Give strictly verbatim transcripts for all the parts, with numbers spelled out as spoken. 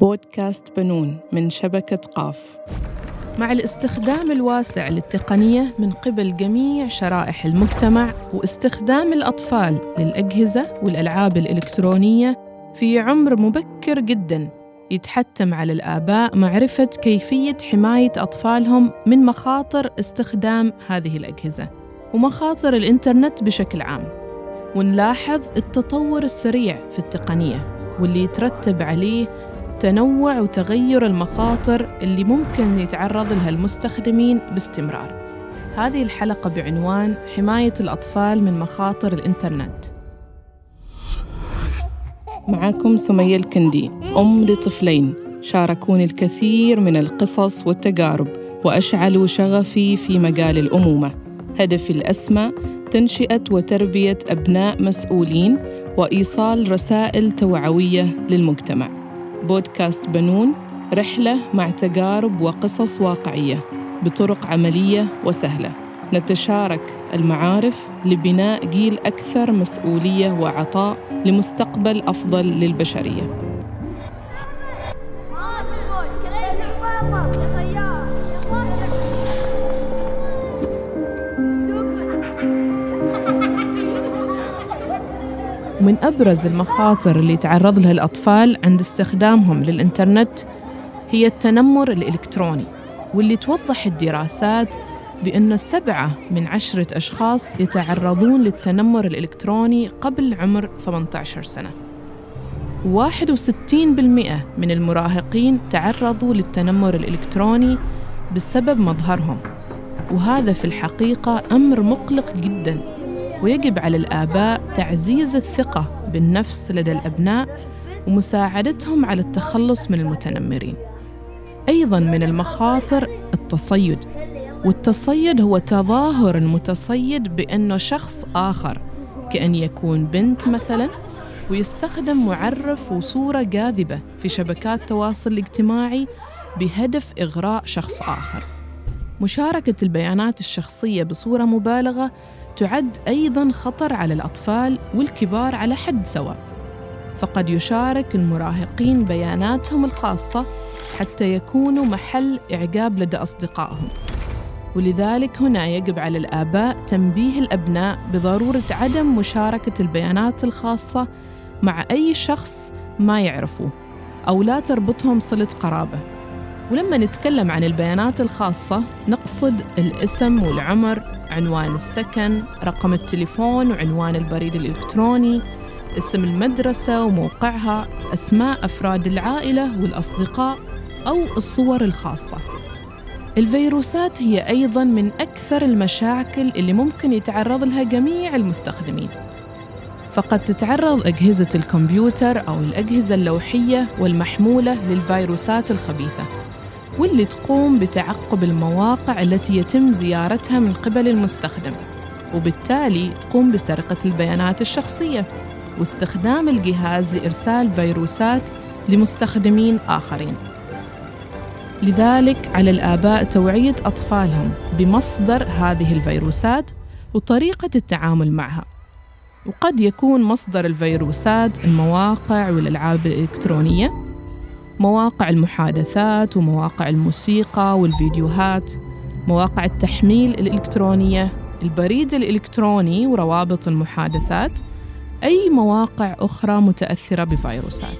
بودكاست بنون من شبكة قاف. مع الاستخدام الواسع للتقنية من قبل جميع شرائح المجتمع واستخدام الأطفال للأجهزة والألعاب الإلكترونية في عمر مبكر جداً، يتحتم على الآباء معرفة كيفية حماية أطفالهم من مخاطر استخدام هذه الأجهزة ومخاطر الإنترنت بشكل عام. ونلاحظ التطور السريع في التقنية واللي يترتب عليه تنوع وتغير المخاطر اللي ممكن يتعرض لها المستخدمين باستمرار. هذه الحلقة بعنوان حماية الأطفال من مخاطر الإنترنت. معكم سمية الكندي، أم لطفلين شاركوني الكثير من القصص والتجارب وأشعلوا شغفي في مجال الأمومة. هدفي الأسمى تنشئة وتربية أبناء مسؤولين وإيصال رسائل توعوية للمجتمع. بودكاست بنون رحلة مع تجارب وقصص واقعية بطرق عملية وسهلة، نتشارك المعارف لبناء جيل أكثر مسؤولية وعطاء لمستقبل أفضل للبشرية. من أبرز المخاطر اللي يتعرض لها الأطفال عند استخدامهم للإنترنت هي التنمر الإلكتروني، واللي توضح الدراسات بأن سبعة من عشرة أشخاص يتعرضون للتنمر الإلكتروني قبل عمر ثمانية عشر سنة. واحد وستين بالمئة من المراهقين تعرضوا للتنمر الإلكتروني بسبب مظهرهم، وهذا في الحقيقة أمر مقلق جداً، ويجب على الآباء تعزيز الثقة بالنفس لدى الأبناء ومساعدتهم على التخلص من المتنمرين. أيضاً من المخاطر التصيد، والتصيد هو تظاهر المتصيد بأنه شخص آخر، كأن يكون بنت مثلاً، ويستخدم معرف وصورة جاذبة في شبكات التواصل الاجتماعي بهدف إغراء شخص آخر. مشاركة البيانات الشخصية بصورة مبالغة تعد أيضاً خطر على الأطفال والكبار على حد سواء، فقد يشارك المراهقين بياناتهم الخاصة حتى يكونوا محل إعجاب لدى أصدقائهم، ولذلك هنا يجب على الآباء تنبيه الأبناء بضرورة عدم مشاركة البيانات الخاصة مع أي شخص ما يعرفوه أو لا تربطهم صلة قرابة. ولما نتكلم عن البيانات الخاصة نقصد الاسم والعمر، عنوان السكن، رقم التليفون وعنوان البريد الإلكتروني، اسم المدرسة وموقعها، أسماء أفراد العائلة والأصدقاء أو الصور الخاصة. الفيروسات هي أيضاً من أكثر المشاكل اللي ممكن يتعرض لها جميع المستخدمين، فقد تتعرض أجهزة الكمبيوتر أو الأجهزة اللوحية والمحمولة للفيروسات الخبيثة، واللي تقوم بتعقب المواقع التي يتم زيارتها من قبل المستخدم، وبالتالي تقوم بسرقة البيانات الشخصية واستخدام الجهاز لإرسال فيروسات لمستخدمين آخرين. لذلك على الآباء توعية أطفالهم بمصدر هذه الفيروسات وطريقة التعامل معها، وقد يكون مصدر الفيروسات المواقع والألعاب الإلكترونية، مواقع المحادثات ومواقع الموسيقى والفيديوهات، مواقع التحميل الإلكترونية، البريد الإلكتروني وروابط المحادثات، أي مواقع أخرى متأثرة بفيروسات.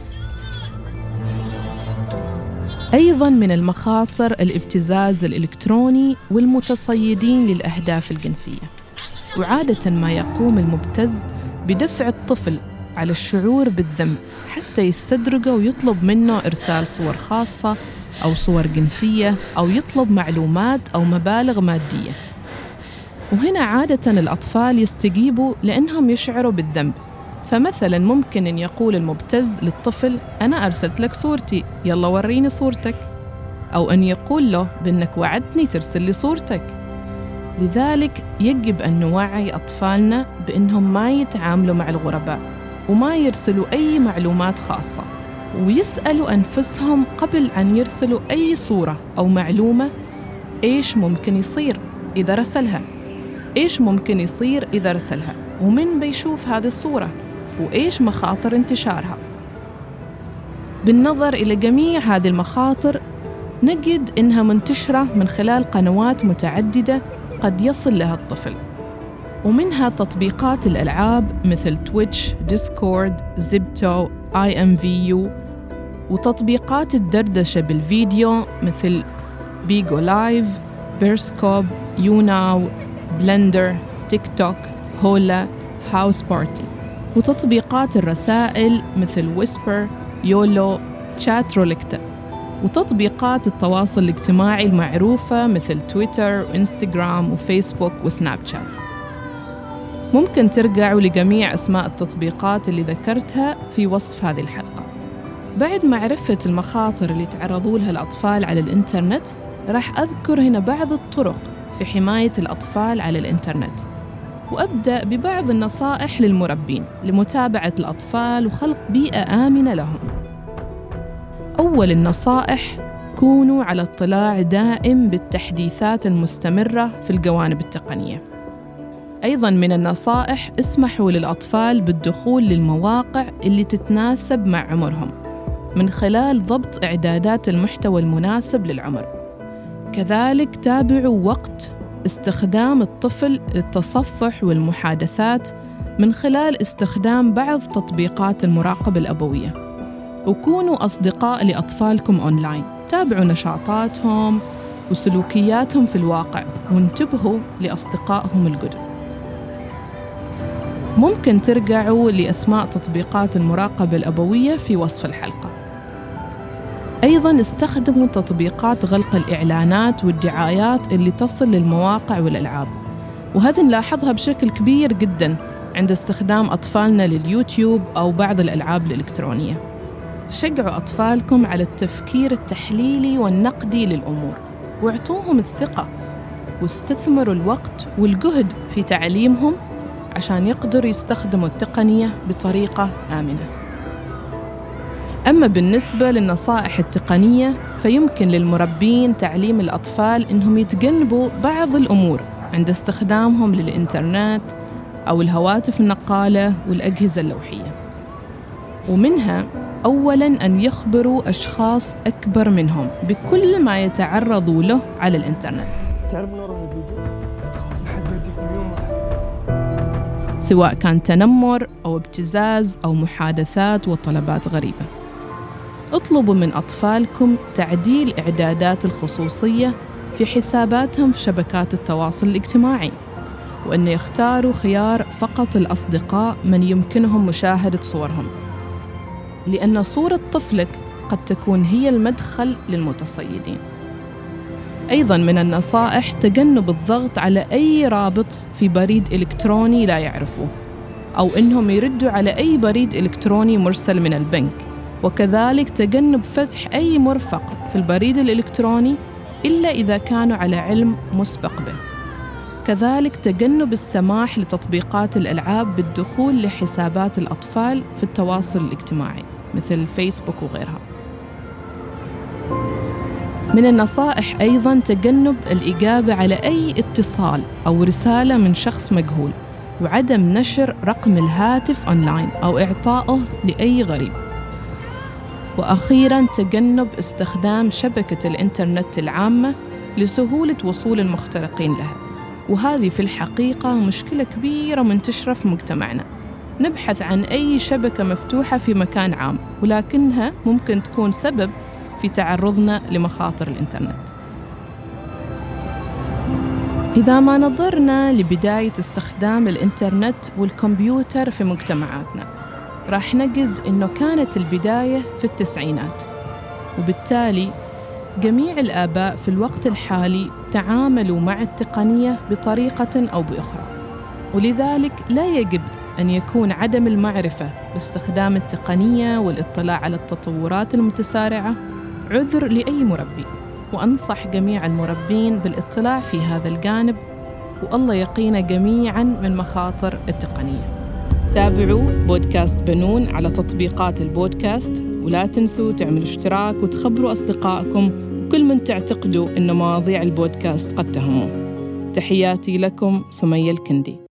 أيضاً من المخاطر الابتزاز الإلكتروني والمتصيدين للأهداف الجنسية، وعادة ما يقوم المبتز بدفع الطفل على الشعور بالذنب حتى يستدرجه ويطلب منه إرسال صور خاصة أو صور جنسية أو يطلب معلومات أو مبالغ مادية، وهنا عادة الأطفال يستجيبوا لأنهم يشعروا بالذنب. فمثلاً ممكن أن يقول المبتز للطفل أنا أرسلت لك صورتي، يلا وريني صورتك، أو أن يقول له بأنك وعدتني ترسل لي صورتك. لذلك يجب أن نوعي أطفالنا بأنهم ما يتعاملوا مع الغرباء وما يرسلوا أي معلومات خاصة، ويسألوا أنفسهم قبل أن يرسلوا أي صورة أو معلومة إيش ممكن يصير إذا رسلها، إيش ممكن يصير إذا رسلها، ومن بيشوف هذه الصورة، وإيش مخاطر انتشارها. بالنظر إلى جميع هذه المخاطر نجد إنها منتشرة من خلال قنوات متعددة قد يصل لها الطفل، ومنها تطبيقات الألعاب مثل تويتش، ديسكورد، زيبتو، اي ام فيو، وتطبيقات الدردشة بالفيديو مثل بيغو لايف، بيرسكوب، يوناو، بلندر، تيك توك، هولا، هاوس بارتي، وتطبيقات الرسائل مثل ويسبر، يولو، تشات رولكتا، وتطبيقات التواصل الاجتماعي المعروفة مثل تويتر وإنستغرام وفيسبوك وسناب شات. ممكن ترجعوا لجميع أسماء التطبيقات اللي ذكرتها في وصف هذه الحلقة. بعد معرفة المخاطر اللي تعرضوا لها الأطفال على الإنترنت، راح أذكر هنا بعض الطرق في حماية الأطفال على الإنترنت، وأبدأ ببعض النصائح للمربين لمتابعة الأطفال وخلق بيئة آمنة لهم. أول النصائح: كونوا على اطلاع دائم بالتحديثات المستمرة في الجوانب التقنية. أيضاً من النصائح: اسمحوا للأطفال بالدخول للمواقع اللي تتناسب مع عمرهم من خلال ضبط إعدادات المحتوى المناسب للعمر. كذلك تابعوا وقت استخدام الطفل للتصفح والمحادثات من خلال استخدام بعض تطبيقات المراقبة الأبوية. وكونوا أصدقاء لأطفالكم أونلاين، تابعوا نشاطاتهم وسلوكياتهم في الواقع، وانتبهوا لأصدقائهم الجدد. ممكن ترجعوا لأسماء تطبيقات المراقبة الأبوية في وصف الحلقة. أيضاً استخدموا تطبيقات غلق الإعلانات والدعايات اللي تصل للمواقع والألعاب، وهذا نلاحظها بشكل كبير جداً عند استخدام أطفالنا لليوتيوب أو بعض الألعاب الإلكترونية. شجعوا أطفالكم على التفكير التحليلي والنقدي للأمور، واعطوهم الثقة، واستثمروا الوقت والجهد في تعليمهم عشان يقدروا يستخدموا التقنية بطريقة آمنة. أما بالنسبة للنصائح التقنية، فيمكن للمربين تعليم الأطفال إنهم يتجنبوا بعض الأمور عند استخدامهم للإنترنت أو الهواتف النقالة والأجهزة اللوحية، ومنها: أولاً أن يخبروا أشخاص أكبر منهم بكل ما يتعرضوا له على الإنترنت، سواء كان تنمر أو ابتزاز أو محادثات وطلبات غريبة. اطلبوا من أطفالكم تعديل إعدادات الخصوصية في حساباتهم في شبكات التواصل الاجتماعي، وأن يختاروا خيار فقط الأصدقاء من يمكنهم مشاهدة صورهم، لأن صورة طفلك قد تكون هي المدخل للمتصيدين. أيضاً من النصائح: تجنب الضغط على أي رابط في بريد إلكتروني لا يعرفوه، أو إنهم يردوا على أي بريد إلكتروني مرسل من البنك، وكذلك تجنب فتح أي مرفق في البريد الإلكتروني إلا إذا كانوا على علم مسبق به. كذلك تجنب السماح لتطبيقات الألعاب بالدخول لحسابات الأطفال في التواصل الاجتماعي مثل فيسبوك وغيرها. من النصائح أيضاً: تجنب الإجابة على أي اتصال أو رسالة من شخص مجهول، وعدم نشر رقم الهاتف أونلاين أو إعطائه لأي غريب. وأخيراً: تجنب استخدام شبكة الإنترنت العامة لسهولة وصول المخترقين لها، وهذه في الحقيقة مشكلة كبيرة منتشرة في مجتمعنا. نبحث عن أي شبكة مفتوحة في مكان عام، ولكنها ممكن تكون سبب في تعرضنا لمخاطر الإنترنت. إذا ما نظرنا لبداية استخدام الإنترنت والكمبيوتر في مجتمعاتنا، راح نجد إنه كانت البداية في التسعينات، وبالتالي جميع الآباء في الوقت الحالي تعاملوا مع التقنية بطريقة أو بأخرى، ولذلك لا يجب أن يكون عدم المعرفة باستخدام التقنية والاطلاع على التطورات المتسارعة عذر لأي مربي، وأنصح جميع المربين بالاطلاع في هذا الجانب، والله يقينا جميعاً من مخاطر التقنية. تابعوا بودكاست بنون على تطبيقات البودكاست، ولا تنسوا تعملوا اشتراك وتخبروا أصدقائكم وكل من تعتقدوا أن مواضيع البودكاست قد تهمه. تحياتي لكم، سمية الكندي.